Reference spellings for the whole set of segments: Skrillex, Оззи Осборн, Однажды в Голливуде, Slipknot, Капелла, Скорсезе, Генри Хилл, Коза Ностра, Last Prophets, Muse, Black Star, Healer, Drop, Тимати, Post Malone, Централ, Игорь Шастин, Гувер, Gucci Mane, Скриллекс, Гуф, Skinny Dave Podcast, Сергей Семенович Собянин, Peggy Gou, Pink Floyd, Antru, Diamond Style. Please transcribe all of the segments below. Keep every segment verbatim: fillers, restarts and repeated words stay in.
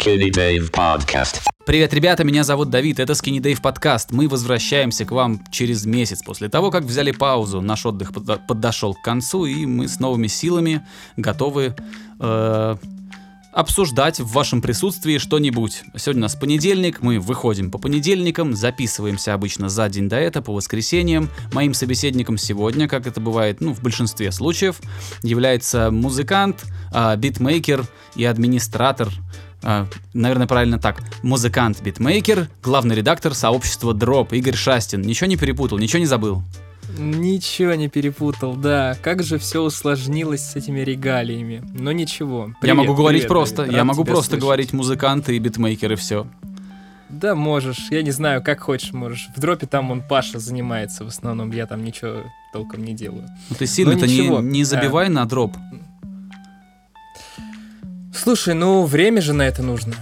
Skinny Dave Podcast. Привет, ребята, меня зовут Давид, это Skinny Dave Podcast. Мы возвращаемся к вам через месяц после того, как взяли паузу. Наш отдых под- подошел к концу, и мы с новыми силами готовы э- обсуждать в вашем присутствии что-нибудь. Сегодня у нас понедельник, мы выходим по понедельникам, записываемся обычно за день до этого, по воскресеньям. Моим собеседником сегодня, как это бывает, ну, в большинстве случаев, является музыкант, э- битмейкер и администратор. Uh, наверное, правильно так. Музыкант-битмейкер, главный редактор сообщества Drop, Игорь Шастин. Ничего не перепутал, ничего не забыл? Ничего не перепутал, да. Как же все усложнилось с этими регалиями. Но ничего. Привет, я могу говорить привет, просто. Привет. Я могу просто слышать. Говорить музыканты и битмейкеры, все. Да, можешь. Я не знаю, как хочешь, можешь. В Дропе там он Паша занимается в основном. Я там ничего толком не делаю. Ну ты сильно-то не, не забивай а... на Дроп. Слушай, ну время же на это нужно.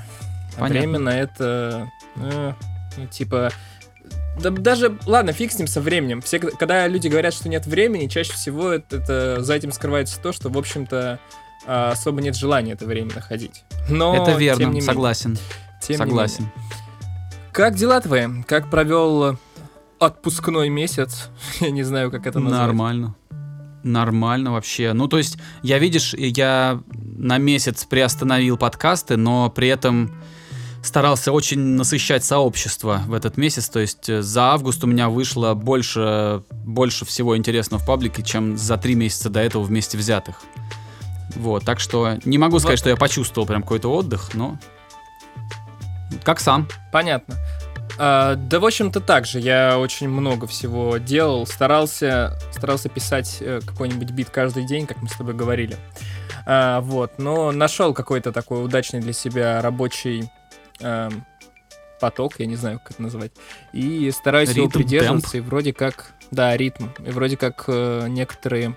Понятно. Время на это, э, ну, типа, да, даже, ладно, фиг с ним со временем. Все, когда люди говорят, что нет времени, чаще всего это, это, за этим скрывается то, что, в общем-то, особо нет желания это время находить. Но, это верно, тем не менее, согласен. Тем согласен. Не менее. Как дела твои? Как провел отпускной месяц? Я не знаю, как это назвать. Нормально. Нормально вообще. Ну, то есть, я, видишь, я на месяц приостановил подкасты, но при этом старался очень насыщать сообщество в этот месяц. То есть, за август у меня вышло больше, больше всего интересного в паблике, чем за три месяца до этого вместе взятых. Вот, так что не могу сказать, вот. Что я почувствовал прям какой-то отдых, но как сам. Понятно. Uh, да, в общем-то, так же. Я очень много всего делал. Старался, старался писать uh, какой-нибудь бит каждый день, как мы с тобой говорили. Uh, вот. Но нашел какой-то такой удачный для себя рабочий uh, поток, я не знаю, как это назвать. И стараюсь ритм, его придерживаться. Темп. И вроде как... Да, ритм. И вроде как uh, некоторые...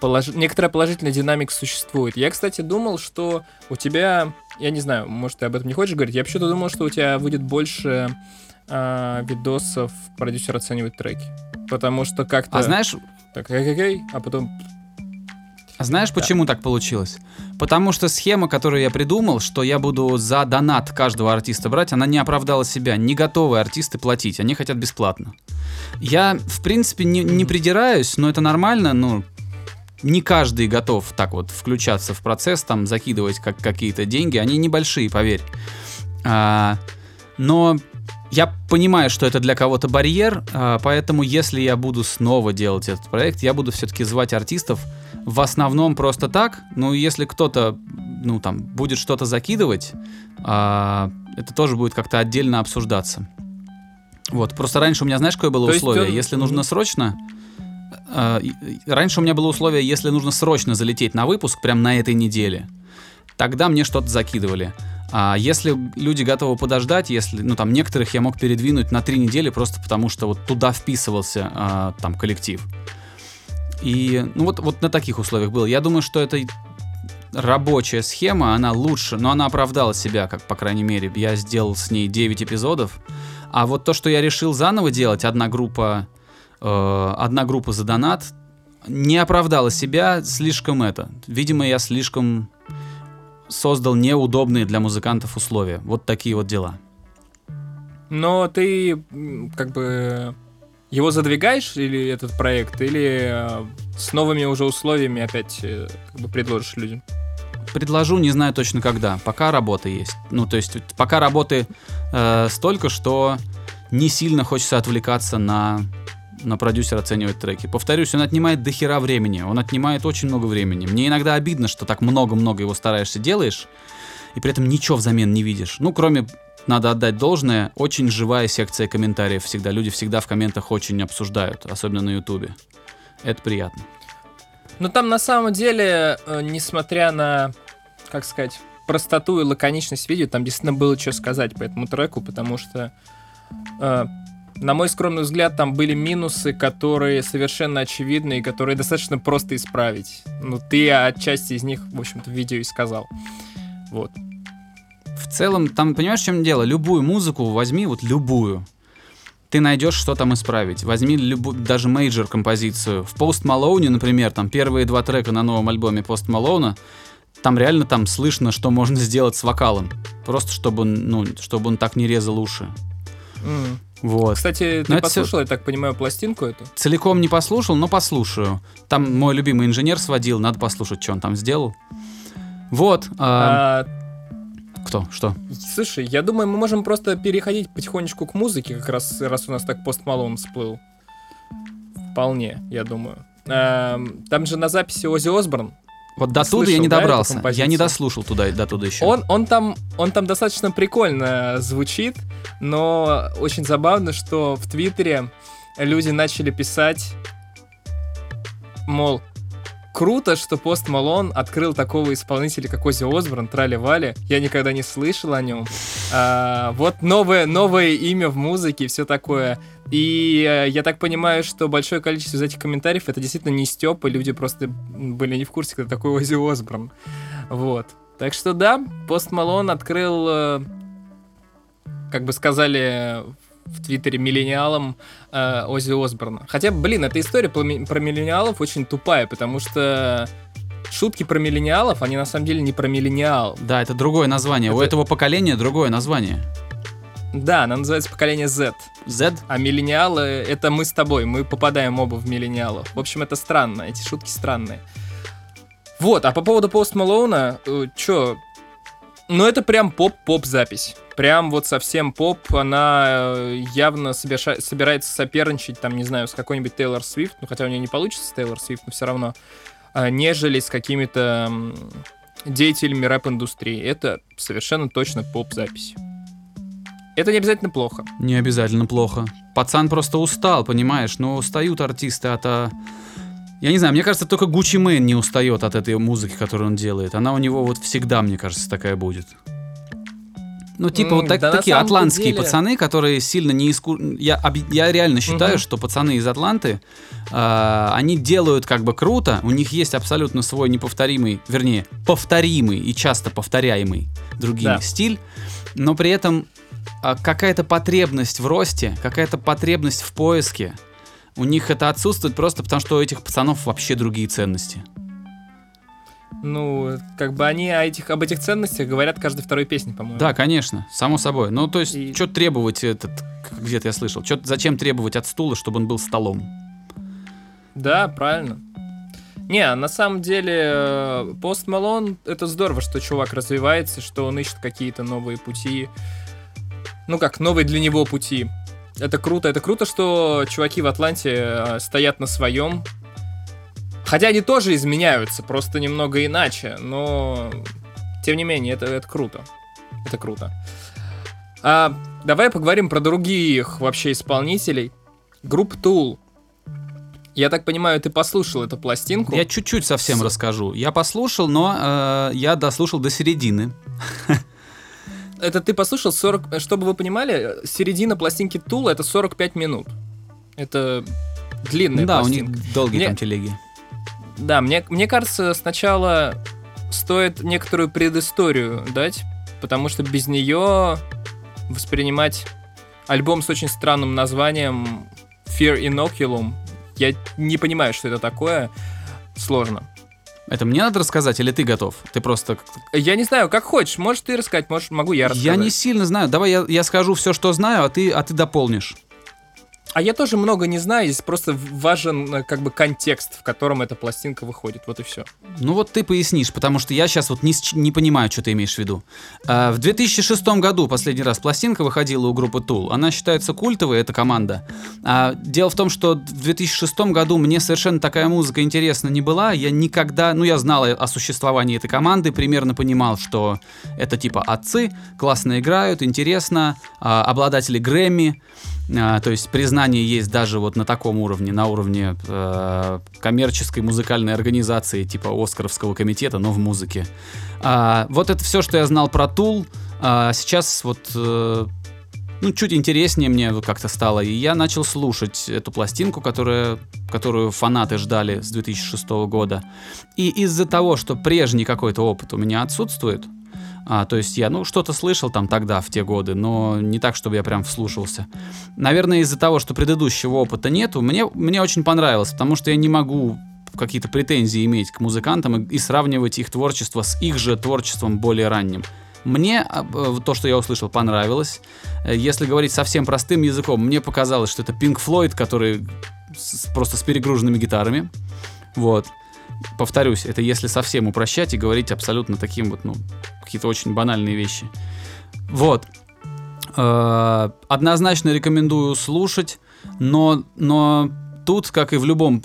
Полож... Некоторая положительная динамика существует. Я, кстати, думал, что у тебя... Я не знаю, может, ты об этом не хочешь говорить. Я вообще-то думал, что у тебя будет больше э, видосов продюсер оценивает треки. Потому что как-то... А знаешь... Так, эй-эй-эй, а потом... А знаешь, да. Почему так получилось? Потому что схема, которую я придумал, что я буду за донат каждого артиста брать, она не оправдала себя. Не готовы артисты платить, они хотят бесплатно. Я, в принципе, не, не придираюсь, но это нормально, ну... Не каждый готов так вот включаться в процесс, там, закидывать как, какие-то деньги. Они небольшие, поверь. А, но я понимаю, что это для кого-то барьер, а, поэтому если я буду снова делать этот проект, я буду все-таки звать артистов в основном просто так. Ну, если кто-то, ну, там, будет что-то закидывать, а, это тоже будет как-то отдельно обсуждаться. Вот, просто раньше у меня, знаешь, какое было То условие? Есть, он... Если нужно срочно... Раньше у меня было условие, если нужно срочно залететь на выпуск, прям на этой неделе, тогда мне что-то закидывали. А если люди готовы подождать, если, ну там некоторых я мог передвинуть на три недели просто потому, что вот туда вписывался а, там коллектив. И ну вот, вот на таких условиях было. Я думаю, что это рабочая схема, она лучше, но она оправдала себя, как по крайней мере. Я сделал с ней девять эпизодов. А вот то, что я решил заново делать, одна группа... Одна группа за донат не оправдала себя, слишком это. Видимо, я слишком создал неудобные для музыкантов условия. Вот такие вот дела. Но ты как бы его задвигаешь, или этот проект, или с новыми уже условиями опять как бы предложишь людям? Предложу, не знаю точно когда. Пока работа есть. Ну, то есть, пока работы э, столько, что не сильно хочется отвлекаться на... на продюсера оценивать треки. Повторюсь, он отнимает дохера времени, он отнимает очень много времени. Мне иногда обидно, что так много-много его стараешься, делаешь, и при этом ничего взамен не видишь. Ну, кроме, надо отдать должное, очень живая секция комментариев всегда. Люди всегда в комментах очень обсуждают, особенно на Ютубе. Это приятно. Но там на самом деле, несмотря на, как сказать, простоту и лаконичность видео, там действительно было что сказать по этому треку, потому что... Э- На мой скромный взгляд, там были минусы, которые совершенно очевидны и которые достаточно просто исправить. Ну, ты отчасти из них, в общем-то, в видео и сказал. Вот. В целом, там, понимаешь, в чем дело? Любую музыку возьми, вот любую. Ты найдешь, что там исправить. Возьми любую, даже мейджор-композицию. В Post Malone, например, там первые два трека на новом альбоме Post Malone, Там реально там слышно, что можно сделать с вокалом. Просто чтобы, ну, чтобы он так не резал уши. Mm. Вот. Кстати, ты но послушал, это... я так понимаю, пластинку эту? Целиком не послушал, но послушаю. Там мой любимый инженер сводил, надо послушать, что он там сделал. Вот. А... А... Кто? Что? Слушай, я думаю, мы можем просто переходить потихонечку к музыке, как раз раз у нас так Post Malone всплыл. Вполне, я думаю. А... Там же на записи Оззи Осборн. Вот до туда я не добрался, да, я не дослушал туда, до туда еще. Он, он, там, он там достаточно прикольно звучит, но очень забавно, что в Твиттере люди начали писать, мол, круто, что Post Malone открыл такого исполнителя, как Оззи Осборн, трали-вали, я никогда не слышал о нем. А, вот новое, новое имя в музыке и все такое. И я так понимаю, что большое количество из этих комментариев это действительно не стёб, и люди просто были не в курсе, кто такой Оззи Осборн. Вот. Так что да, Post Malone открыл, как бы сказали в Твиттере, миллениалам Оззи Осборна. Хотя, блин, эта история про миллениалов очень тупая, потому что шутки про миллениалов, они на самом деле не про миллениалов. Да, это другое название. Это... У этого поколения другое название. Да, она называется поколение Z. Z? А миллениалы — это мы с тобой, мы попадаем оба в миллениалов. В общем, это странно, эти шутки странные. Вот, а по поводу Post Malone, чё? Ну, это прям поп-поп запись. Прям вот совсем поп, она явно собеша- собирается соперничать, там, не знаю, с какой-нибудь Тейлор Свифт, ну, хотя у нее не получится с Тейлор Свифт, но все равно, нежели с какими-то деятелями рэп-индустрии. Это совершенно точно поп-запись. Это не обязательно плохо. Не обязательно плохо. Пацан просто устал, понимаешь? Но устают артисты от... Я не знаю, мне кажется, только Gucci Mane не устает от этой музыки, которую он делает. Она у него вот всегда, мне кажется, такая будет. Ну, типа, mm, вот так, да, такие атлантские деле... пацаны, которые сильно не иску... Я, я реально считаю, uh-huh. что пацаны из Атланты, э, они делают как бы круто, у них есть абсолютно свой неповторимый, вернее, повторимый и часто повторяемый другими да. стиль, но при этом... Какая-то потребность в росте, какая-то потребность в поиске. У них это отсутствует просто потому, что у этих пацанов вообще другие ценности. Ну, как бы они о этих, об этих ценностях говорят в каждой второй песне, по-моему. Да, конечно, само собой. Ну, то есть, И... что требовать этот, где-то я слышал, что, зачем требовать от стула, чтобы он был столом? Да, правильно. Не, на самом деле, Post Malone, это здорово, что чувак развивается, что он ищет какие-то новые пути. Ну как, новые для него пути. Это круто, это круто, что чуваки в Атланте стоят на своем. Хотя они тоже изменяются, просто немного иначе. Но, тем не менее, это, это круто. Это круто. А, давай поговорим про других вообще исполнителей. Группа Tool. Я так понимаю, ты послушал эту пластинку? Я чуть-чуть совсем С... расскажу. Я послушал, но э, я дослушал до середины. Это ты послушал сорок... Чтобы вы понимали, середина пластинки Тула — это сорок пять минут. Это длинная да, пластинка. Да, у них долгие мне... там телеги. Да, мне, мне кажется, сначала стоит некоторую предысторию дать, потому что без нее воспринимать альбом с очень странным названием Fear Inoculum, я не понимаю, что это такое, сложно. Это мне надо рассказать, или ты готов? Ты просто... Я не знаю, как хочешь. Можешь ты рассказать, можешь, могу я рассказать. Я не сильно знаю. Давай я, я скажу все, что знаю, а ты, а ты дополнишь. А я тоже много не знаю. Здесь просто важен как бы контекст, в котором эта пластинка выходит. Вот и все. Ну вот ты пояснишь, потому что я сейчас вот не, не понимаю, что ты имеешь в виду. В две тысячи шестом году последний раз пластинка выходила у группы Tool. Она считается культовой, эта команда. Дело в том, что в две тысячи шестом году мне совершенно такая музыка интересна не была. Я никогда... Ну я знал о существовании этой команды, примерно понимал, что это типа отцы, классно играют, интересно, обладатели Грэмми. А, то есть признание есть даже вот на таком уровне, на уровне э, коммерческой музыкальной организации типа Оскаровского комитета, но в музыке. А, вот это все, что я знал про Tool. А, сейчас вот э, ну, чуть интереснее мне как-то стало, и я начал слушать эту пластинку, которая, которую фанаты ждали с две тысячи шестого года. И из-за того, что прежний какой-то опыт у меня отсутствует, А, то есть я, ну, что-то слышал там тогда, в те годы, но не так, чтобы я прям вслушался. Наверное, из-за того, что предыдущего опыта нету, мне, мне очень понравилось, потому что я не могу какие-то претензии иметь к музыкантам и, и сравнивать их творчество с их же творчеством более ранним. Мне то, что я услышал, понравилось. Если говорить совсем простым языком, мне показалось, что это Pink Floyd, который с, просто с перегруженными гитарами. Вот. Повторюсь, это если совсем упрощать и говорить абсолютно таким вот, ну, какие-то очень банальные вещи. Вот. Однозначно рекомендую слушать, но, но тут, как и в любом,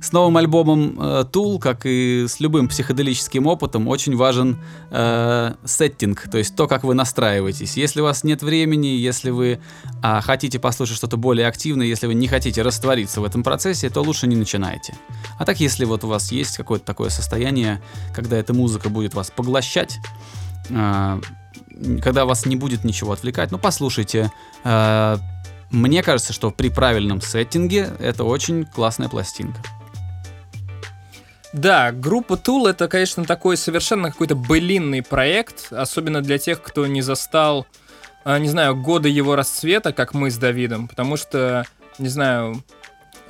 с новым альбомом Tool, как и с любым психоделическим опытом, очень важен э, сеттинг, то есть то, как вы настраиваетесь. Если у вас нет времени, если вы а, хотите послушать что-то более активное, если вы не хотите раствориться в этом процессе, то лучше не начинайте. А так, если вот у вас есть какое-то такое состояние, когда эта музыка будет вас поглощать, э, когда вас не будет ничего отвлекать, ну послушайте. э, Мне кажется, что при правильном сеттинге это очень классная пластинка. Да, группа Tool — это, конечно, такой совершенно какой-то былинный проект, особенно для тех, кто не застал, не знаю, годы его расцвета, как мы с Давидом, потому что, не знаю,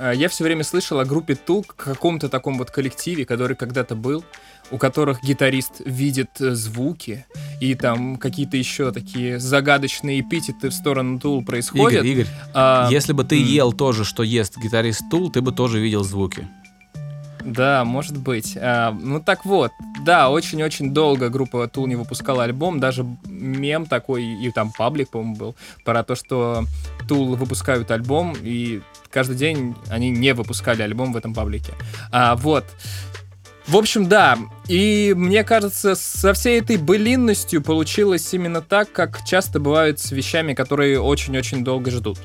я все время слышал о группе Tool в каком-то таком вот коллективе, который когда-то был, у которых гитарист видит звуки, и там какие-то еще такие загадочные эпитеты в сторону Tool происходят. Игорь, Игорь, а, если бы ты м- ел то же, что ест гитарист Tool, ты бы тоже видел звуки. Да, может быть. А, ну так вот, да, очень-очень долго группа Tool не выпускала альбом, даже мем такой, и там паблик, по-моему, был, про то, что Tool выпускают альбом, и каждый день они не выпускали альбом в этом паблике. А, вот. В общем, да, и мне кажется, со всей этой былинностью получилось именно так, как часто бывает с вещами, которые очень-очень долго ждут.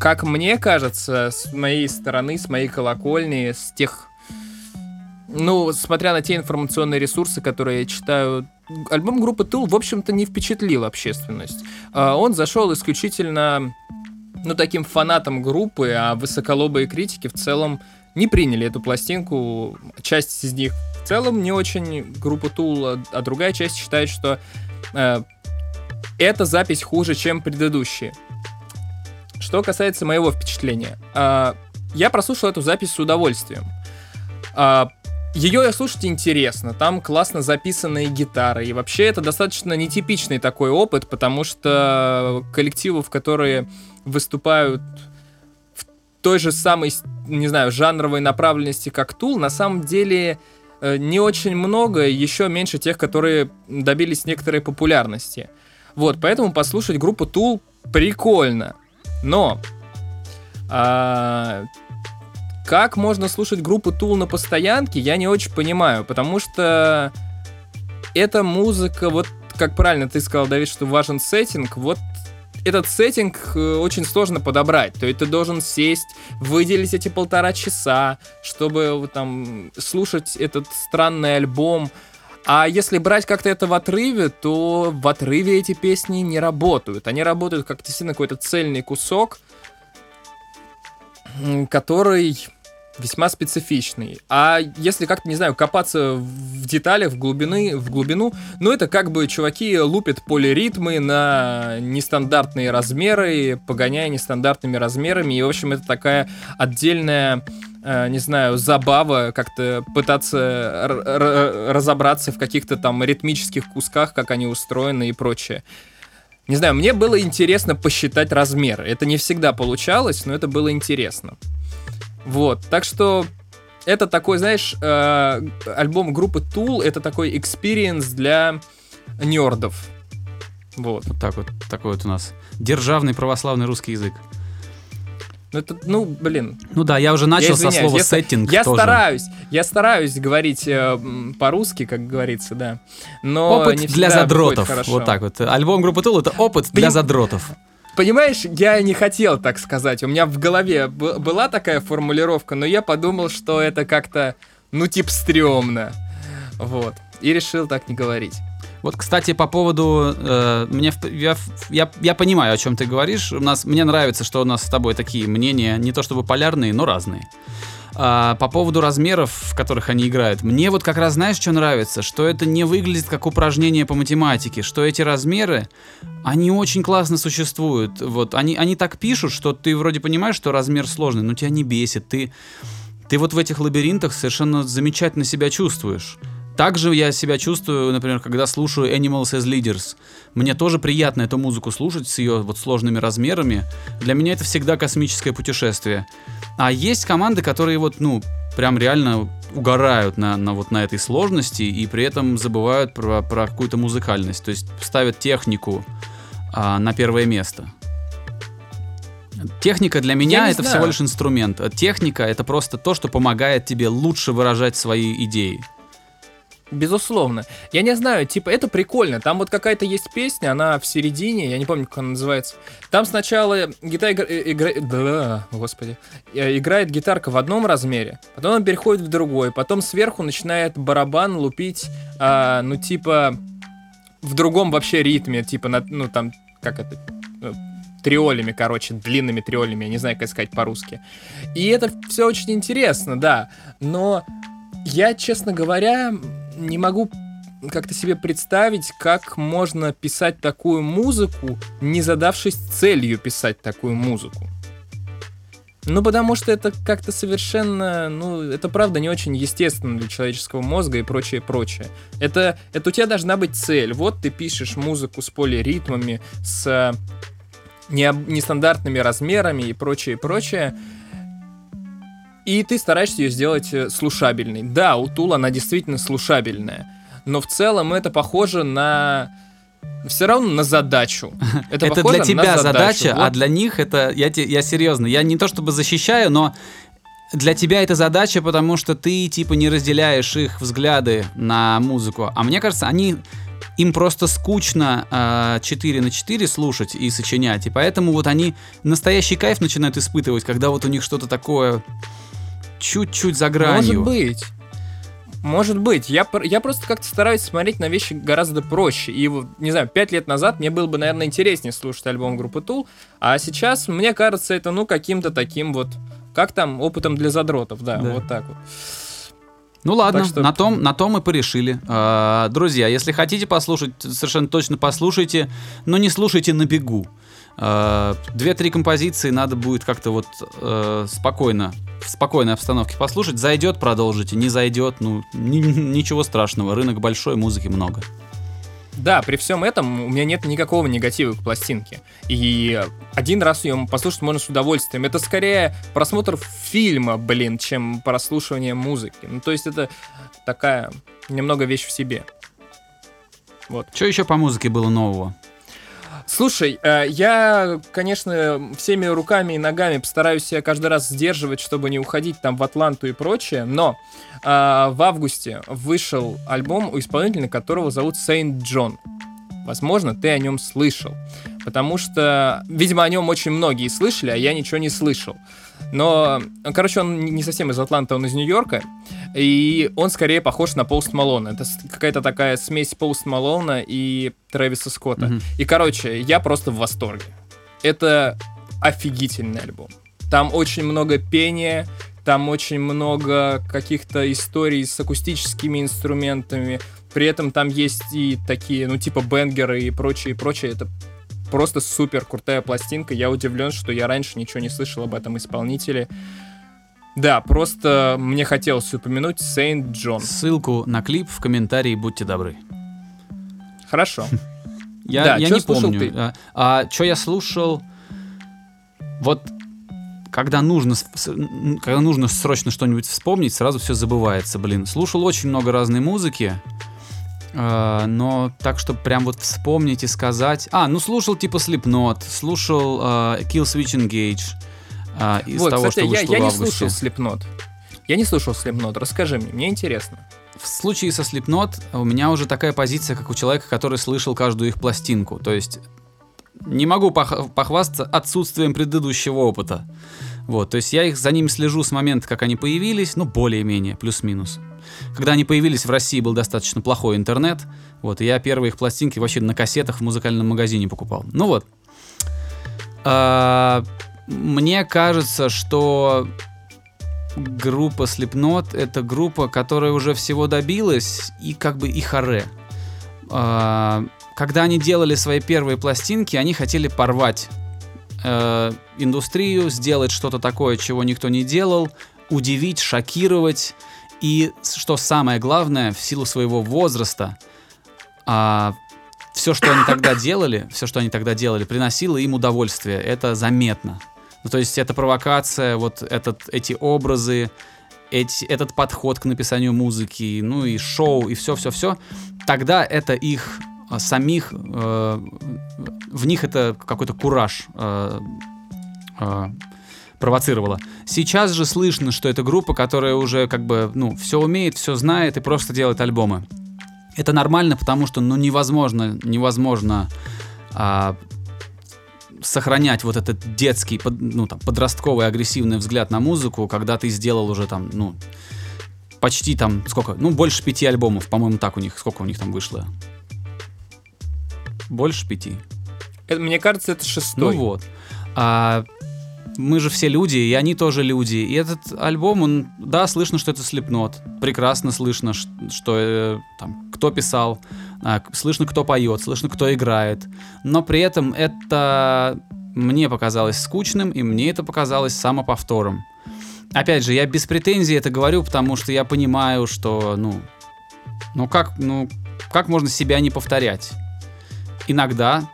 Как мне кажется, с моей стороны, с моей колокольни, с тех... Ну, смотря на те информационные ресурсы, которые я читаю, альбом группы Tool, в общем-то, не впечатлил общественность. Он зашел исключительно, ну, таким фанатам группы, а высоколобые критики в целом не приняли эту пластинку. Часть из них в целом не очень группу Tool, а другая часть считает, что э, эта запись хуже, чем предыдущие. Что касается моего впечатления, э, я прослушал эту запись с удовольствием. Э, ее слушать интересно, там классно записанные гитары, и вообще это достаточно нетипичный такой опыт, потому что коллективов, которые выступают той же самой, не знаю, жанровой направленности, как Tool, на самом деле не очень много, еще меньше тех, которые добились некоторой популярности. Вот, поэтому послушать группу Tool прикольно. Но а, как можно слушать группу Tool на постоянке, я не очень понимаю, потому что эта музыка, вот как правильно ты сказал, Давид, что важен сеттинг, вот этот сеттинг очень сложно подобрать. То есть ты должен сесть, выделить эти полтора часа, чтобы там слушать этот странный альбом. А если брать как-то это в отрыве, то в отрыве эти песни не работают. Они работают как действительно какой-то цельный кусок, который весьма специфичный. А если как-то, не знаю, копаться в деталях, в, глубины, в глубину, ну это как бы чуваки лупят полиритмы на нестандартные размеры, погоняя нестандартными размерами. И, в общем, это такая отдельная, э, не знаю, забава как-то пытаться р- р- разобраться в каких-то там ритмических кусках, как они устроены и прочее. Не знаю, мне было интересно посчитать размеры. Это не всегда получалось, но это было интересно. Вот, так что это такой, знаешь, э, альбом группы Tool, это такой экспириенс для нердов. Вот. Вот так вот, такой вот у нас державный православный русский язык. Ну, это, ну, блин. Ну да, я уже начал я со слова я, сеттинг. Я тоже. стараюсь, я стараюсь говорить э, по-русски, как говорится, да. Но опыт не для задротов, вот так вот. Альбом группы Tool — это опыт Ты... для задротов. Понимаешь, я не хотел так сказать. У меня в голове б- была такая формулировка, но я подумал, что это как-то, ну, типа, стрёмно. Вот. И решил так не говорить. Вот, кстати, по поводу... Э, мне, я, я, я понимаю, о чем ты говоришь. У нас, мне нравится, что у нас с тобой такие мнения, не то чтобы полярные, но разные. А, по поводу размеров, в которых они играют. Мне вот как раз, знаешь, что нравится? Что это не выглядит как упражнение по математике. Что эти размеры, они очень классно существуют. Вот, они, они так пишут, что ты вроде понимаешь, что размер сложный, но тебя не бесит. Ты... ты вот в этих лабиринтах совершенно замечательно себя чувствуешь. Также я себя чувствую, например, когда слушаю Animals as Leaders. Мне тоже приятно эту музыку слушать с ее вот сложными размерами. Для меня это всегда космическое путешествие. А есть команды, которые вот, ну, прям реально угорают на, на, вот на этой сложности и при этом забывают про, про какую-то музыкальность. То есть ставят технику а, на первое место. Техника для меня это знаю. всего лишь инструмент. Техника — это просто то, что помогает тебе лучше выражать свои идеи. Безусловно. Я не знаю, типа, это прикольно. Там вот какая-то есть песня, она в середине, я не помню, как она называется. Там сначала гитара игра... игра... Да, господи. играет гитарка в одном размере, потом она переходит в другой, потом сверху начинает барабан лупить, а, ну, типа, в другом вообще ритме, типа, на, ну, там, как это... триолями, короче, длинными триолями, я не знаю, как сказать по-русски. И это все очень интересно, да. Но я, честно говоря... не могу как-то себе представить, как можно писать такую музыку, не задавшись целью писать такую музыку. Ну, потому что это как-то совершенно, ну, это правда не очень естественно для человеческого мозга и прочее, прочее. Это, это у тебя должна быть цель. Вот ты пишешь музыку с полиритмами, с необ... нестандартными размерами и прочее, прочее. И ты стараешься ее сделать слушабельной. Да, у Tool она действительно слушабельная, но в целом это похоже на... Все равно на задачу. Это, это для тебя задача, вот. А для них это... Я, те... я серьезно, я не то чтобы защищаю, но для тебя это задача, потому что ты типа не разделяешь их взгляды на музыку. А мне кажется, они... им просто скучно э, четыре на четыре слушать и сочинять. И поэтому вот они настоящий кайф начинают испытывать, когда вот у них что-то такое... чуть-чуть за гранью. Может быть. Может быть. Я, я просто как-то стараюсь смотреть на вещи гораздо проще. И, не знаю, пять лет назад мне было бы, наверное, интереснее слушать альбом группы Tool, а сейчас, мне кажется, это, ну, каким-то таким вот... Как там? Опытом для задротов, да. да. Вот так вот. Ну ладно, что... на, том, на том и порешили. А, друзья, если хотите послушать, совершенно точно послушайте, но не слушайте на бегу. Две-три композиции надо будет как-то вот э, спокойно, в спокойной обстановке послушать. Зайдет — продолжите, не зайдет — ну, ни, ничего страшного. Рынок большой, музыки много. Да, при всем этом у меня нет никакого негатива к пластинке. И один раз ее послушать можно с удовольствием. Это скорее просмотр фильма, блин, чем прослушивание музыки. Ну, то есть это такая немного вещь в себе. Вот. Что еще по музыке было нового? Слушай, я, конечно, всеми руками и ногами постараюсь себя каждый раз сдерживать, чтобы не уходить там в Атланту и прочее, но а, в августе вышел альбом, у исполнителя которого зовут Saint John. Возможно, ты о нем слышал, потому что, видимо, о нем очень многие слышали, а я ничего не слышал. Но, короче, он не совсем из Атланты, он из Нью-Йорка, и он скорее похож на Post Malone. Это какая-то такая смесь Post Malone и Трэвиса Скотта. Mm-hmm. И, короче, я просто в восторге. Это офигительный альбом. Там очень много пения, там очень много каких-то историй с акустическими инструментами, при этом там есть и такие, ну, типа бэнгеры и прочее, прочее. Это просто супер крутая пластинка. Я удивлен, что я раньше ничего не слышал об этом исполнителе. Да, просто мне хотелось упомянуть Saint John. Ссылку на клип в комментарии, будьте добры. Хорошо. Я, да, я не помню. Ты? А, а, что я слушал? Вот когда нужно, когда нужно срочно что-нибудь вспомнить, сразу все забывается, блин. Слушал очень много разной музыки. Но так, чтобы прям вот вспомнить и сказать... А, ну слушал типа Slipknot, слушал uh, Killswitch Engage uh, из вот, того, кстати, что вышло я, я в августе. Я не слушал Slipknot. Я не слушал Slipknot, расскажи мне, мне интересно. В случае со Slipknot у меня уже такая позиция, как у человека, который слышал каждую их пластинку. То есть не могу пох- похвастаться отсутствием предыдущего опыта. Вот, то есть я их за ними слежу с момента, как они появились, ну более-менее, плюс-минус. Когда они появились в России, был достаточно плохой интернет, вот, и я первые их пластинки вообще на кассетах в музыкальном магазине покупал. Ну вот, мне кажется, что группа Slipknot — это группа, которая уже всего добилась, и как бы и харе. Когда они делали свои первые пластинки, они хотели порвать индустрию, сделать что-то такое, чего никто не делал, удивить, шокировать и, что самое главное, в силу своего возраста, а, все, что они тогда делали, все, что они тогда делали, приносило им удовольствие. Это заметно. Ну, то есть эта провокация, вот этот, эти образы, эти, этот подход к написанию музыки, ну и шоу, и все-все-все. Тогда это их самих, э, в них это какой-то кураж э, э, провоцировало. Сейчас же слышно, что это группа, которая уже как бы, ну, все умеет, все знает и просто делает альбомы. Это нормально, потому что, ну, невозможно, невозможно... Э, сохранять вот этот детский, ну, там, подростковый агрессивный взгляд на музыку, когда ты сделал уже там, ну, почти там, сколько, ну, больше пяти альбомов, по-моему, так у них, сколько у них там вышло? Больше пяти. Это, мне кажется, это шестой. Ну вот. А, мы же все люди, и они тоже люди. И этот альбом, он, да, слышно, что это Slipknot. Прекрасно слышно, что, что там, кто писал. Слышно, кто поет, слышно, кто играет. Но при этом это мне показалось скучным, и мне это показалось самоповтором. Опять же, я без претензий это говорю, потому что я понимаю, что, ну, ну, как, ну, как можно себя не повторять? Иногда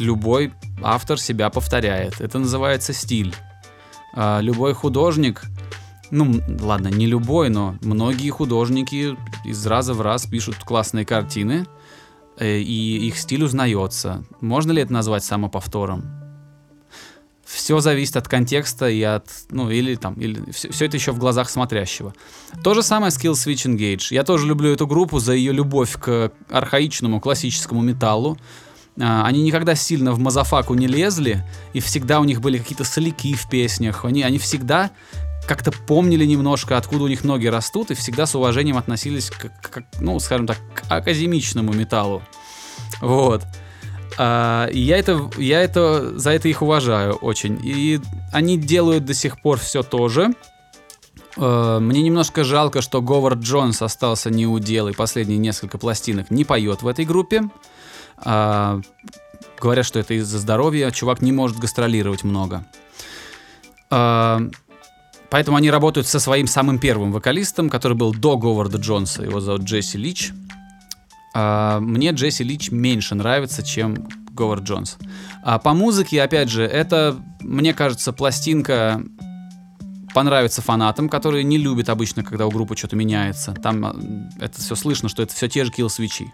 любой автор себя повторяет. Это называется стиль. Любой художник... Ну, ладно, не любой, но многие художники из раза в раз пишут классные картины, и их стиль узнается. Можно ли это назвать самоповтором? Все зависит от контекста и от... Ну, или там... Или, все, все это еще в глазах смотрящего. То же самое с Killswitch Engage. Я тоже люблю эту группу за ее любовь к архаичному классическому металлу. Они никогда сильно в мазафаку не лезли, и всегда у них были какие-то соляки в песнях. Они, они всегда... как-то помнили немножко, откуда у них ноги растут, и всегда с уважением относились к, к, ну, скажем так, к академичному металлу. Вот. А, я это, я это, за это их уважаю очень. И они делают до сих пор все то же. А, мне немножко жалко, что Говард Джонс остался неудел, и последние несколько пластинок не поет в этой группе. А, говорят, что это из-за здоровья. Чувак не может гастролировать много. А, Поэтому они работают со своим самым первым вокалистом, который был до Говарда Джонса. Его зовут Джесси Лич. А, мне Джесси Лич меньше нравится, чем Говард Джонс. А по музыке, опять же, это, мне кажется, пластинка понравится фанатам, которые не любят обычно, когда у группы что-то меняется. Там это все слышно, что это все те же киллсвичи.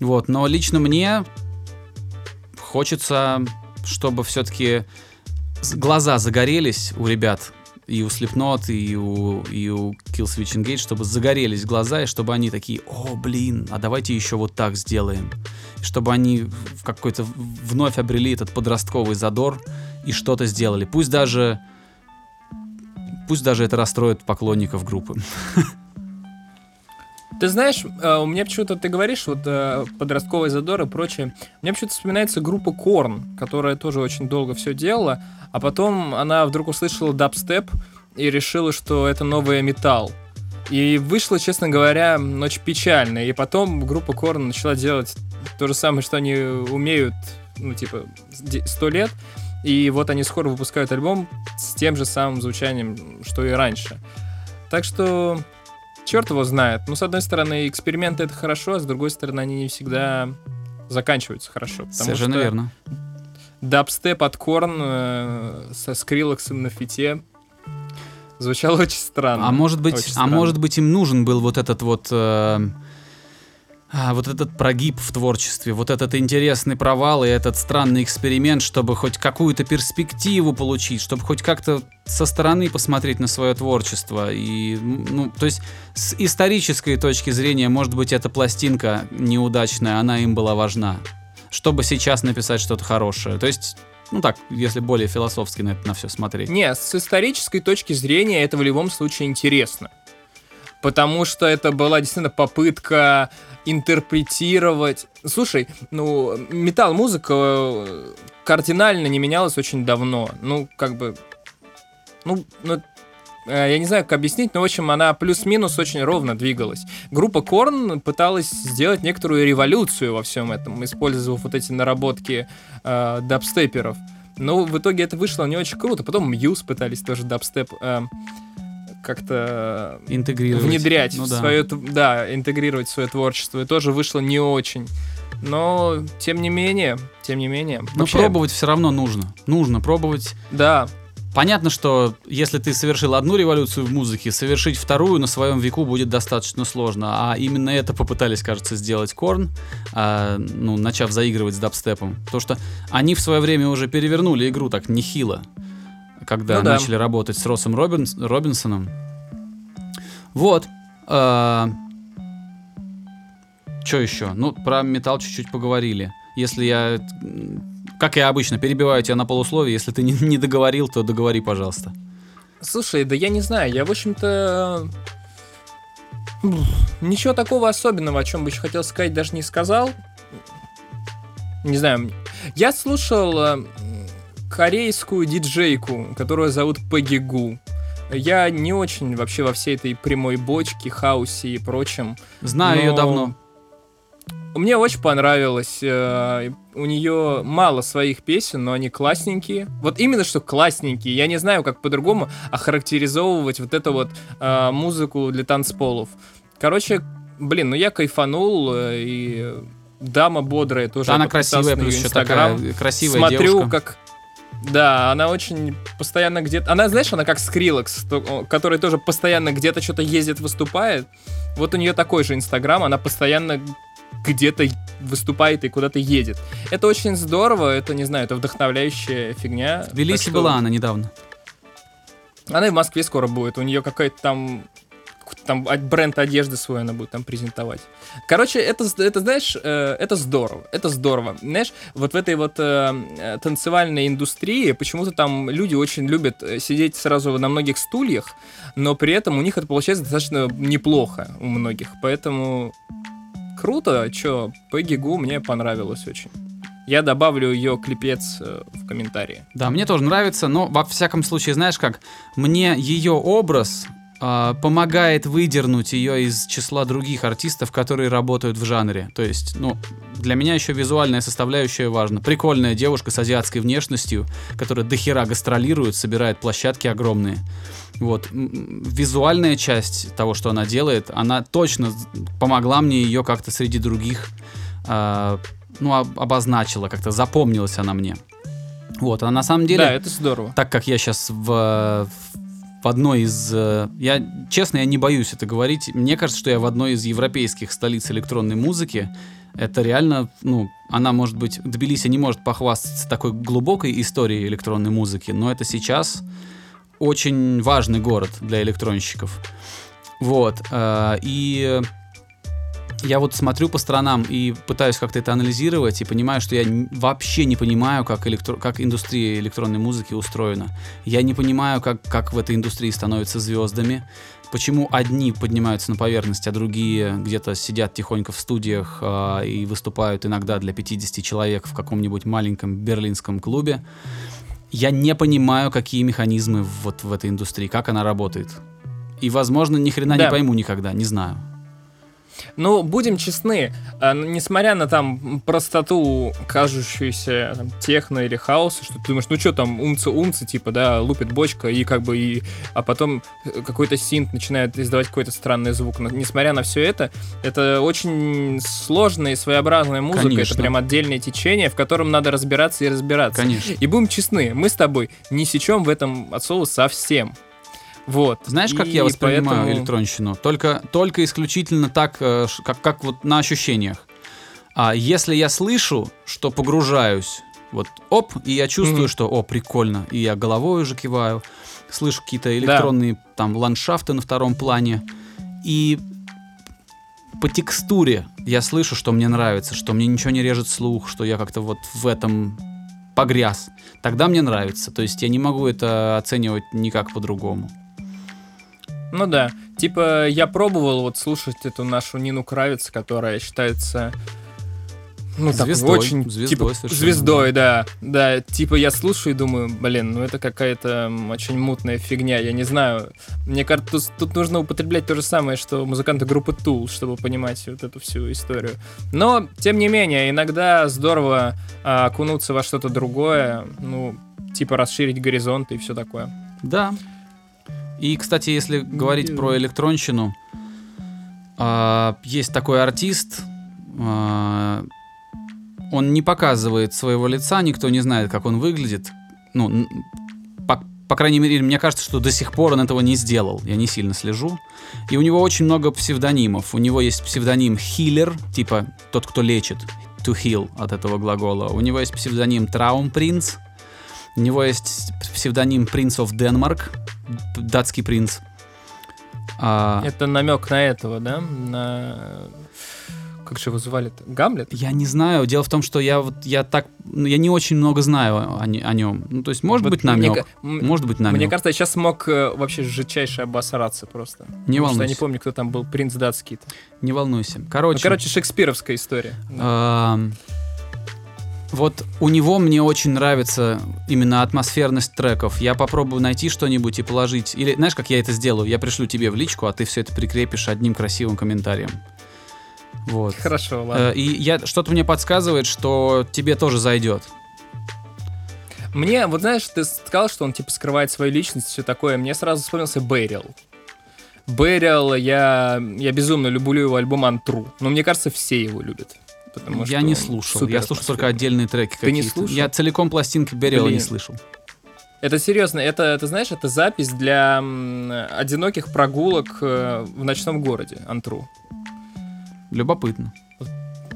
Вот, но лично мне хочется, чтобы все-таки глаза загорелись у ребят, и у Slipknot, и у, и у Killswitch Engage, чтобы загорелись глаза, и чтобы они такие: о, блин, а давайте еще вот так сделаем. И чтобы они в какой-то вновь обрели этот подростковый задор и что-то сделали. Пусть даже, пусть даже это расстроит поклонников группы. Ты знаешь, у меня почему-то, ты говоришь, вот подростковый задор и прочее, у меня почему-то вспоминается группа Корн, которая тоже очень долго все делала, а потом она вдруг услышала дабстеп и решила, что это новый металл. И вышла, честно говоря, ночь печальная, и потом группа Корн начала делать то же самое, что они умеют, ну, типа, сто лет, и вот они скоро выпускают альбом с тем же самым звучанием, что и раньше. Так что... Черт его знает. Ну, с одной стороны, эксперименты — это хорошо, а с другой стороны, они не всегда заканчиваются хорошо. Совершенно верно. Дабстеп от Корн э, со Скриллексом на фите звучало очень странно. А может быть, очень странно. А может быть, им нужен был вот этот вот... Э... А, вот этот прогиб в творчестве, вот этот интересный провал и этот странный эксперимент, чтобы хоть какую-то перспективу получить, чтобы хоть как-то со стороны посмотреть на свое творчество. И, ну, то есть с исторической точки зрения, может быть, эта пластинка неудачная, она им была важна, чтобы сейчас написать что-то хорошее. То есть, ну так, если более философски на это на все смотреть. Не, с исторической точки зрения это в любом случае интересно. Потому что это была действительно попытка интерпретировать... Слушай, ну, метал-музыка кардинально не менялась очень давно. Ну, как бы... Ну, ну я не знаю, как объяснить, но, в общем, она плюс-минус очень ровно двигалась. Группа Корн пыталась сделать некоторую революцию во всем этом, использовав вот эти наработки э, дабстеперов. Но в итоге это вышло не очень круто. Потом Muse пытались тоже дабстеп... Э, как-то внедрять, ну, в да. свое, да, интегрировать в свое творчество. И тоже вышло не очень. Но, тем не менее, тем не менее... Но вообще... пробовать все равно нужно. Нужно пробовать. Да. Понятно, что если ты совершил одну революцию в музыке, совершить вторую на своем веку будет достаточно сложно. А именно это попытались, кажется, сделать Корн, а, ну, начав заигрывать с дабстепом. Потому что они в свое время уже перевернули игру так нехило, когда ну, да. начали работать с Россом Робинс, Робинсоном. Вот. А... Что еще? Ну, про металл чуть-чуть поговорили. Если я... Как я обычно, перебиваю тебя на полусловие. Если ты не договорил, то договори, пожалуйста. Слушай, да я не знаю. Я, в общем-то... Ничего такого особенного, о чем бы еще хотел сказать, даже не сказал. Не знаю. Я слушал корейскую диджейку, которую зовут Peggy Gou. Я не очень вообще во всей этой прямой бочке, хаусе и прочем. Знаю но... ее давно. Мне очень понравилось. У нее мало своих песен, но они классненькие. Вот именно что классненькие. Я не знаю, как по-другому охарактеризовывать вот эту вот э, музыку для танцполов. Короче, блин, ну я кайфанул. И дама бодрая тоже. Она красивая, плюс еще такая красивая девушка. Смотрю, как... Да, она очень постоянно где-то... Она, знаешь, она как Skrillex, который тоже постоянно где-то что-то ездит, выступает. Вот у нее такой же Инстаграм. Она постоянно... где-то выступает и куда-то едет. Это очень здорово, это, не знаю, это вдохновляющая фигня. В Тбилиси что... была она недавно. Она и в Москве скоро будет. У нее какой-то там, там бренд одежды свой она будет там презентовать. Короче, это, это знаешь, это здорово. Это здорово. Знаешь, вот в этой вот танцевальной индустрии почему-то там люди очень любят сидеть сразу на многих стульях, но при этом у них это получается достаточно неплохо у многих. Поэтому... Круто, чё, Peggy Gou мне понравилось очень. Я добавлю ее клипец в комментарии. Да, мне тоже нравится, но во всяком случае, знаешь как, мне ее образ э, помогает выдернуть ее из числа других артистов, которые работают в жанре. То есть, ну, для меня еще визуальная составляющая важна. Прикольная девушка с азиатской внешностью, которая дохера гастролирует, собирает площадки огромные. Вот, визуальная часть того, что она делает, она точно помогла мне ее как-то среди других, э, ну, об- обозначила, как-то запомнилась она мне. Вот, она на самом деле... Да, это здорово. Так как я сейчас в, в одной из... Я, честно, я не боюсь это говорить. Мне кажется, что я в одной из европейских столиц электронной музыки. Это реально, ну, она может быть... Тбилиси не может похвастаться такой глубокой историей электронной музыки, но это сейчас... очень важный город для электронщиков. Вот. И я вот смотрю по сторонам и пытаюсь как-то это анализировать, и понимаю, что я вообще не понимаю, как, электро... как индустрия электронной музыки устроена. Я не понимаю, как, как в этой индустрии становятся звездами, почему одни поднимаются на поверхность, а другие где-то сидят тихонько в студиях и выступают иногда для пятьдесят человек в каком-нибудь маленьком берлинском клубе. Я не понимаю, какие механизмы вот в этой индустрии, как она работает. И, возможно, ни хрена да. не пойму никогда, не знаю. Ну, будем честны, несмотря на там простоту, кажущуюся там, техно или хаоса, что ты думаешь, ну что там, умцы-умцы, типа, да, лупит бочка, и как бы и... А потом какой-то синт начинает издавать какой-то странный звук. Но, несмотря на все это, это очень сложная и своеобразная музыка. Конечно. Это прям отдельное течение, в котором надо разбираться и разбираться. Конечно. И будем честны, мы с тобой не сечем в этом от слова совсем. Вот. Знаешь, как и я воспринимаю поэтому... электронщину? Только, только исключительно так, как, как вот на ощущениях. А если я слышу, что погружаюсь, вот оп, и я чувствую, mm-hmm. что о, прикольно, и я головой уже киваю, слышу какие-то электронные да. там ландшафты на втором плане, и по текстуре я слышу, что мне нравится, что мне ничего не режет слух, что я как-то вот в этом погряз. Тогда мне нравится. То есть я не могу это оценивать никак по-другому. Ну да, типа я пробовал вот слушать эту нашу Нину Кравиц, которая считается ну, звездой, так, очень, звездой, типа, звездой да. да, да, типа я слушаю и думаю, блин, ну это какая-то очень мутная фигня, я не знаю. Мне кажется, тут, тут нужно употреблять то же самое, что музыканты группы Tool, чтобы понимать вот эту всю историю. Но, тем не менее, иногда здорово а, окунуться во что-то другое, ну, типа расширить горизонт и все такое. Да. И, кстати, если говорить mm-hmm. про электронщину, есть такой артист, он не показывает своего лица, никто не знает, как он выглядит. Ну, по, по крайней мере, мне кажется, что до сих пор он этого не сделал. Я не сильно слежу. И у него очень много псевдонимов. У него есть псевдоним Healer, типа тот, кто лечит, to heal от этого глагола. У него есть псевдоним Traumprinz. У него есть псевдоним Prince of Denmark, датский принц. А... Это намек на этого, да? На... Как же его звали-то? Гамлет? Я не знаю. Дело в том, что я вот я так я не очень много знаю о, о нем. Ну, то есть, может вот быть, намек. Мне, может быть, намек. Мне кажется, я сейчас мог вообще жутчайше обосраться просто. Не волнуйся. Что я не помню, кто там был принц датский. Не волнуйся. Короче. Ну, короче, шекспировская история. Вот у него мне очень нравится именно атмосферность треков. Я попробую найти что-нибудь и положить. Или знаешь, как я это сделаю? Я пришлю тебе в личку, а ты все это прикрепишь одним красивым комментарием. Вот. Хорошо, ладно. И я, что-то мне подсказывает, что тебе тоже зайдет. Мне, вот знаешь, ты сказал, что он типа скрывает свою личность, все такое. Мне сразу вспомнился Бэрил. Бэрил, я, я безумно люблю его альбом Antru. Но мне кажется, все его любят. Я не слушал, я слушал только отдельные треки какие-то. Ты не слушал? Я целиком пластинки Бэрила не слышал. Это серьезно, это, ты знаешь, это запись для одиноких прогулок в ночном городе, Антру. Любопытно.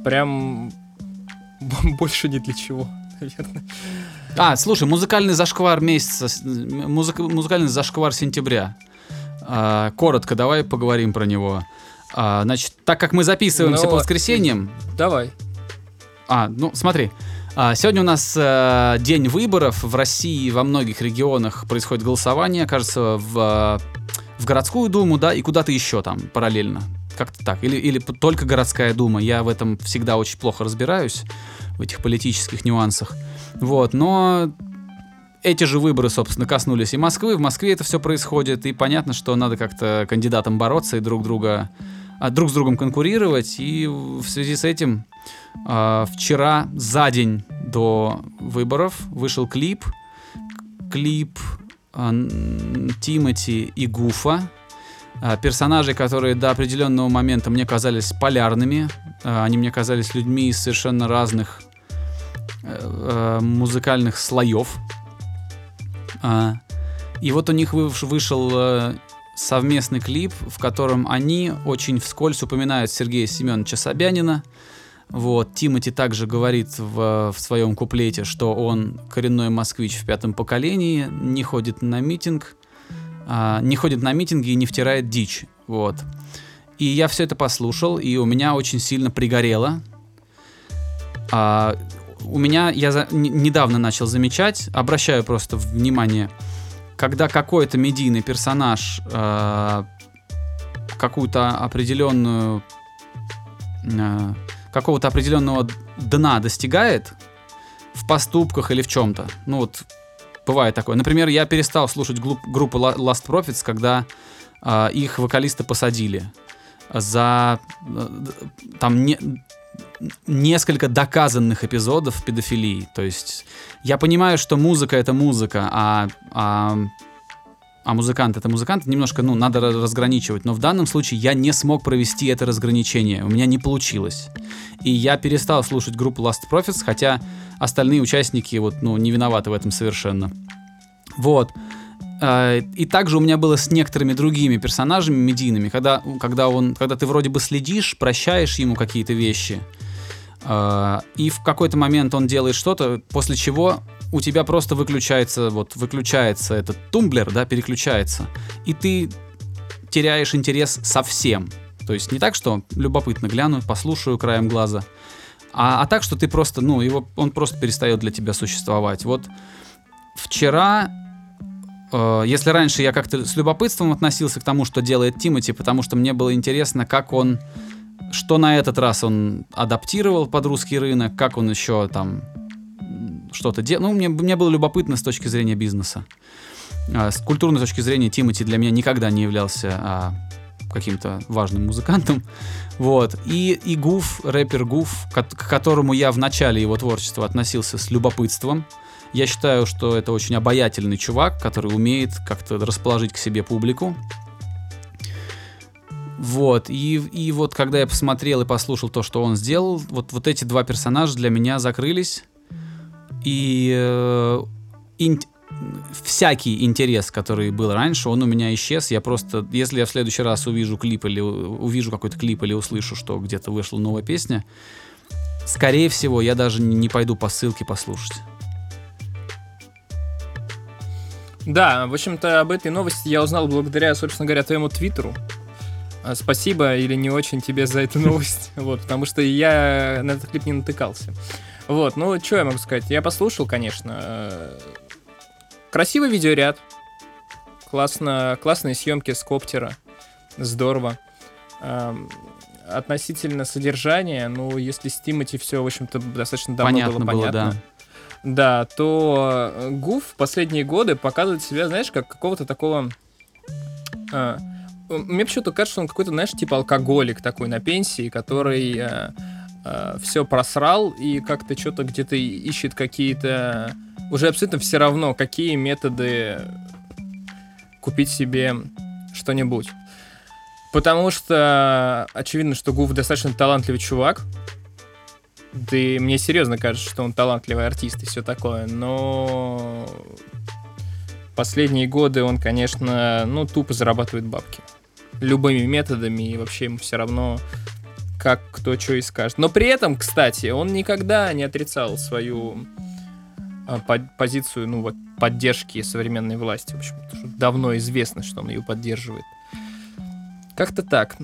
Прям больше ни для чего, наверное. А, слушай, музыкальный зашквар месяца, музыка, музыкальный зашквар сентября. Коротко давай поговорим про него. А, значит, так как мы записываемся Но... по воскресеньям... Давай. А, ну, смотри. А, сегодня у нас а, день выборов. В России во многих регионах происходит голосование, кажется, в, в городскую думу, да, и куда-то еще там параллельно. Как-то так. Или, или только городская дума. Я в этом всегда очень плохо разбираюсь, в этих политических нюансах. Вот, но... Эти же выборы, собственно, коснулись и Москвы. В Москве это все происходит, и понятно, что надо как-то кандидатам бороться и друг друга, друг с другом конкурировать. И в связи с этим вчера, за день до выборов, вышел клип. Клип Тимати и Гуфа. Персонажей, которые до определенного момента мне казались полярными. Они мне казались людьми из совершенно разных музыкальных слоев. Uh, и вот у них вышел uh, совместный клип, в котором они очень вскользь упоминают Сергея Семеновича Собянина. Вот, Тимати также говорит в, в своем куплете, что он коренной москвич в пятом поколении, не ходит на митинг, uh, не ходит на митинги и не втирает дичь. Вот. И я все это послушал, и у меня очень сильно пригорело. Uh, У меня, я за, не, недавно начал замечать, обращаю просто внимание, когда какой-то медийный персонаж э, какую-то определенную, э, какого-то определенного дна достигает в поступках или в чем-то. Ну вот, бывает такое. Например, я перестал слушать глуп, группу Last Prophets, когда э, их вокалиста посадили за... Э, там не... несколько доказанных эпизодов педофилии. То есть я понимаю, что музыка — это музыка, а, а, а музыкант — это музыкант. Немножко, ну, надо разграничивать. Но в данном случае я не смог провести это разграничение. У меня не получилось. И я перестал слушать группу Last Prophets, хотя остальные участники вот, ну, не виноваты в этом совершенно. Вот. И также у меня было с некоторыми другими персонажами медийными, когда, когда, он, когда ты вроде бы следишь, прощаешь ему какие-то вещи, э, и в какой-то момент он делает что-то, после чего у тебя просто выключается, вот, выключается этот тумблер, да, переключается, и ты теряешь интерес совсем. То есть не так, что любопытно гляну, послушаю краем глаза, а, а так, что ты просто, ну, его, он просто перестает для тебя существовать. Вот вчера... Если раньше я как-то с любопытством относился к тому, что делает Тимати, потому что мне было интересно, как он, что на этот раз он адаптировал под русский рынок, как он еще там что-то делал. Ну, мне, мне было любопытно с точки зрения бизнеса. С культурной точки зрения Тимати для меня никогда не являлся а, каким-то важным музыкантом. Вот. И, и Гуф, рэпер Гуф, к которому я в начале его творчества относился с любопытством. Я считаю, что это очень обаятельный чувак, который умеет как-то расположить к себе публику. Вот, и, и вот когда я посмотрел и послушал то, что он сделал, вот, вот эти два персонажа для меня закрылись, и э, ин- всякий интерес, который был раньше, он у меня исчез. Я просто, если я в следующий раз увижу клип или увижу какой-то клип или услышу, что где-то вышла новая песня, скорее всего, я даже не пойду по ссылке послушать. Да, в общем-то, об этой новости я узнал благодаря, собственно говоря, твоему твиттеру. Спасибо или не очень тебе за эту новость, вот, потому что я на этот клип не натыкался. Вот, ну, что я могу сказать? Я послушал, конечно. Красивый видеоряд. Классно, классные съемки с коптера. Здорово. Относительно содержания, ну, если с Тимати все, в общем-то, достаточно давно понятно было понятно. Было, да. Да, то Гуф в последние годы показывает себя, знаешь, как какого-то такого... Э, мне почему-то кажется, что он какой-то, знаешь, типа алкоголик такой на пенсии, который э, э, все просрал и как-то что-то где-то ищет какие-то... Уже абсолютно все равно, какие методы купить себе что-нибудь. Потому что очевидно, что Гуф достаточно талантливый чувак. Да и мне серьезно кажется, что он талантливый артист и все такое, но последние годы он, конечно, ну, тупо зарабатывает бабки. Любыми методами, и вообще ему все равно, как кто что и скажет. Но при этом, кстати, он никогда не отрицал свою под- позицию, ну, вот, поддержки современной власти. В общем, давно известно, что он ее поддерживает. Как-то так.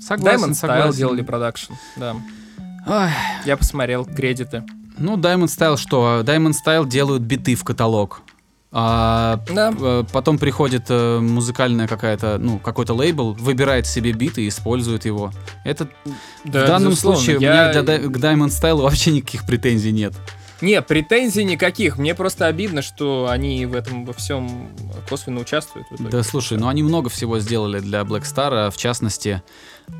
Согласен, Diamond Style делали продакшн, да. Ой. Я посмотрел кредиты. Ну, Diamond Style что? Diamond Style делают биты в каталог. А да. Потом приходит музыкальная какая-то, ну, какой-то лейбл, выбирает себе бит и использует его. Это да, в данном безусловно. Случае я... у меня к Diamond Style вообще никаких претензий нет. Не, претензий никаких. Мне просто обидно, что они в этом во всем косвенно участвуют. Да, слушай, ну они много всего сделали для Black Star, в частности,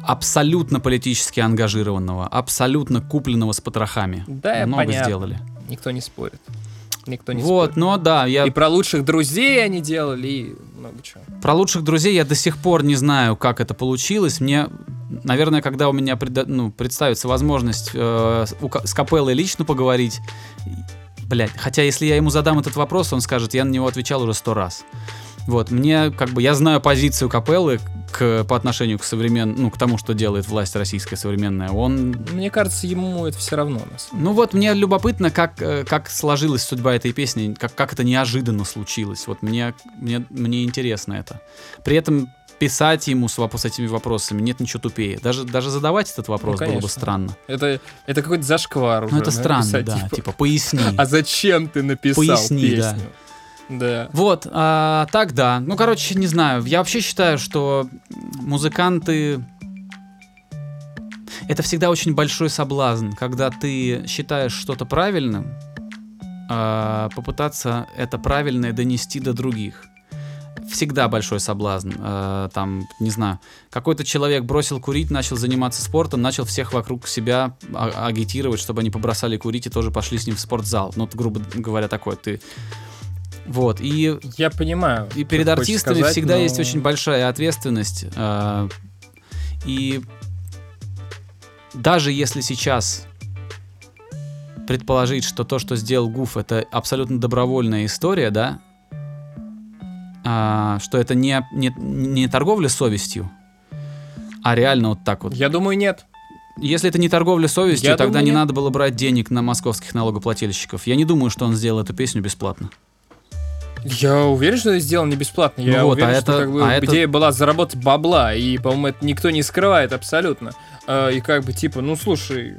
абсолютно политически ангажированного, абсолютно купленного с потрохами. Да, много понятно. Сделали. Никто не спорит. Никто не вот, спорит. Но да, я... И про лучших друзей они делали, и много чего. Про лучших друзей я до сих пор не знаю, как это получилось. Мне, наверное, когда у меня пред... ну, представится возможность э, с Капеллой лично поговорить, блядь, хотя если я ему задам этот вопрос, он скажет, я на него отвечал уже сто раз. Вот, мне, как бы, я знаю позицию Капеллы к, по отношению к современ... ну, к тому, что делает власть российская современная, он... Мне кажется, ему это все равно. Ну вот, мне любопытно, как, как сложилась судьба этой песни, как, как это неожиданно случилось. Вот мне, мне, мне интересно это. При этом писать ему с, воп- с этими вопросами нет ничего тупее. Даже, даже задавать этот вопрос ну, было бы странно. Это, это какой-то зашквар уже. Ну это странно, писать, да, типа... типа поясни. А зачем ты написал поясни, песню? Да. Да. Вот, а, так да. Ну, короче, не знаю. Я вообще считаю, что музыканты... Это всегда очень большой соблазн, когда ты считаешь что-то правильным, а, попытаться это правильное донести до других. Всегда большой соблазн. А, там, не знаю, какой-то человек бросил курить, начал заниматься спортом, начал всех вокруг себя а- агитировать, чтобы они побросали курить и тоже пошли с ним в спортзал. Ну, грубо говоря, такое ты... Вот, и... Я понимаю. И перед артистами сказать, всегда но... есть очень большая ответственность. Э, и даже если сейчас предположить, что то, что сделал Гуф, это абсолютно добровольная история, да? Э, что это не, не, не торговля совестью, а реально вот так вот. Я думаю, нет. Если это не торговля совестью, Я тогда думаю, не нет. надо было брать денег на московских налогоплательщиков. Я не думаю, что он сделал эту песню бесплатно. Я уверен, что это сделано не бесплатно. Я вот, уверен, а что это, как бы, а идея это... была заработать бабла. И, по-моему, это никто не скрывает абсолютно. И как бы типа, ну слушай,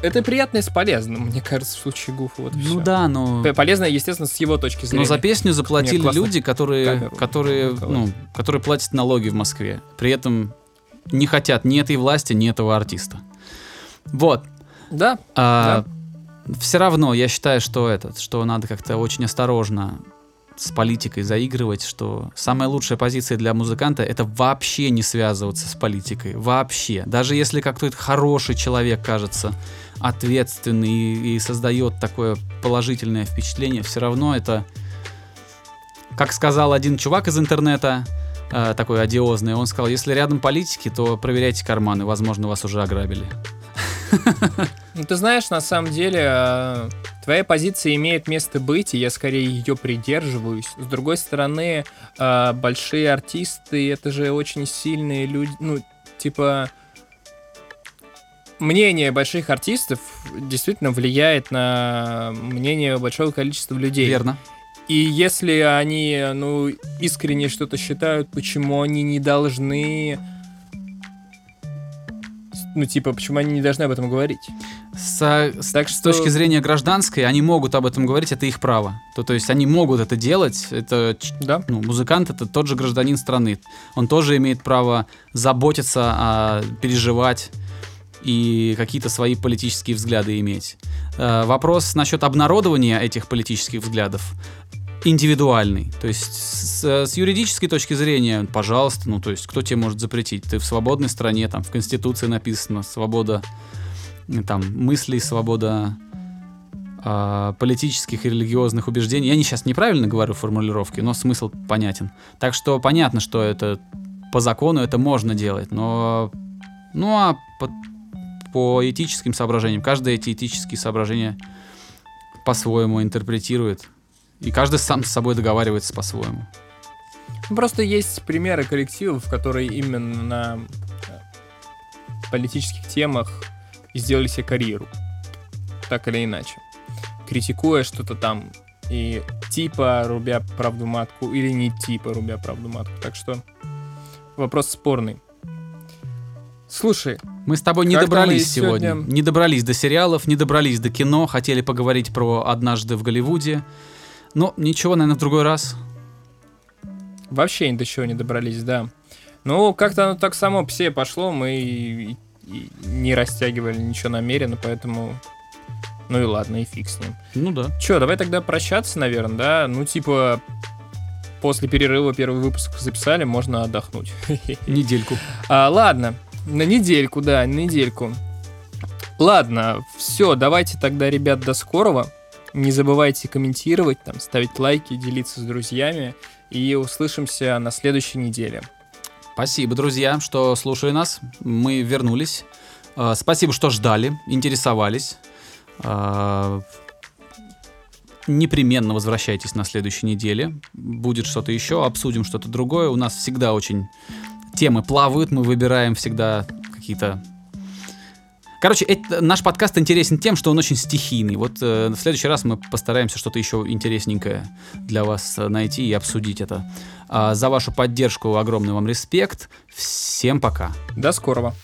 это приятно и с полезным, мне кажется, в случае Гуфа. Вот, ну все. Да, но... Полезно, естественно, с его точки зрения. Но за песню заплатили люди, которые, которые, ну, которые платят налоги в Москве. При этом не хотят ни этой власти, ни этого артиста. Вот. Да, а, да. Все равно я считаю, что, этот, что надо как-то очень осторожно с политикой заигрывать, что самая лучшая позиция для музыканта — это вообще не связываться с политикой. Вообще. Даже если как-то хороший человек кажется, ответственный и, и создает такое положительное впечатление, все равно это, как сказал один чувак из интернета, э, такой одиозный, он сказал, если рядом политики, то проверяйте карманы, возможно, вас уже ограбили. Ну, ты знаешь, на самом деле, твоя позиция имеет место быть, и я скорее ее придерживаюсь. С другой стороны, большие артисты, это же очень сильные люди, ну, типа... Мнение больших артистов действительно влияет на мнение большого количества людей. Верно. И если они, ну, искренне что-то считают, почему они не должны... Ну, типа, почему они не должны об этом говорить? Со, так с что... точки зрения гражданской, они могут об этом говорить, это их право. То, то есть они могут это делать. Это, да. Ну, музыкант — это тот же гражданин страны. Он тоже имеет право заботиться, переживать и какие-то свои политические взгляды иметь. Вопрос насчет обнародования этих политических взглядов индивидуальный. То есть с, с юридической точки зрения, пожалуйста, ну то есть кто тебе может запретить? Ты в свободной стране, там в Конституции написано свобода там, мыслей, свобода э, политических и религиозных убеждений. Я не, сейчас неправильно говорю формулировки, но смысл понятен. Так что понятно, что это по закону это можно делать, но ну а по, по этическим соображениям, каждое эти этические соображения по-своему интерпретирует. И каждый сам с собой договаривается по-своему. Просто есть примеры коллективов, которые именно на политических темах сделали себе карьеру. Так или иначе. Критикуя что-то там и типа рубя правду матку или не типа рубя правду матку. Так что вопрос спорный. Слушай, мы с тобой не добрались сегодня. сегодня. Не добрались до сериалов, не добрались до кино. Хотели поговорить про «Однажды в Голливуде». Ну, ничего, наверное, в другой раз. Вообще ни до чего не добрались, да. Ну, как-то оно так само все пошло, мы и, и не растягивали ничего намеренно, поэтому... Ну и ладно, и фиг с ним. Ну да. Че, давай тогда прощаться, наверное, да? Ну, типа, после перерыва первый выпуск записали, можно отдохнуть. Недельку. А, ладно, на недельку, да, на недельку. Ладно, все, давайте тогда, ребят, до скорого. Не забывайте комментировать, там, ставить лайки, делиться с друзьями. И услышимся на следующей неделе. Спасибо, друзья, что слушали нас. Мы вернулись. Спасибо, что ждали, интересовались. Непременно возвращайтесь на следующей неделе. Будет что-то еще, обсудим что-то другое. У нас всегда очень темы плавают. Мы выбираем всегда какие-то... Короче, это, наш подкаст интересен тем, что он очень стихийный. Вот э, в следующий раз мы постараемся что-то еще интересненькое для вас найти и обсудить это. А, за вашу поддержку огромный вам респект. Всем пока. До скорого.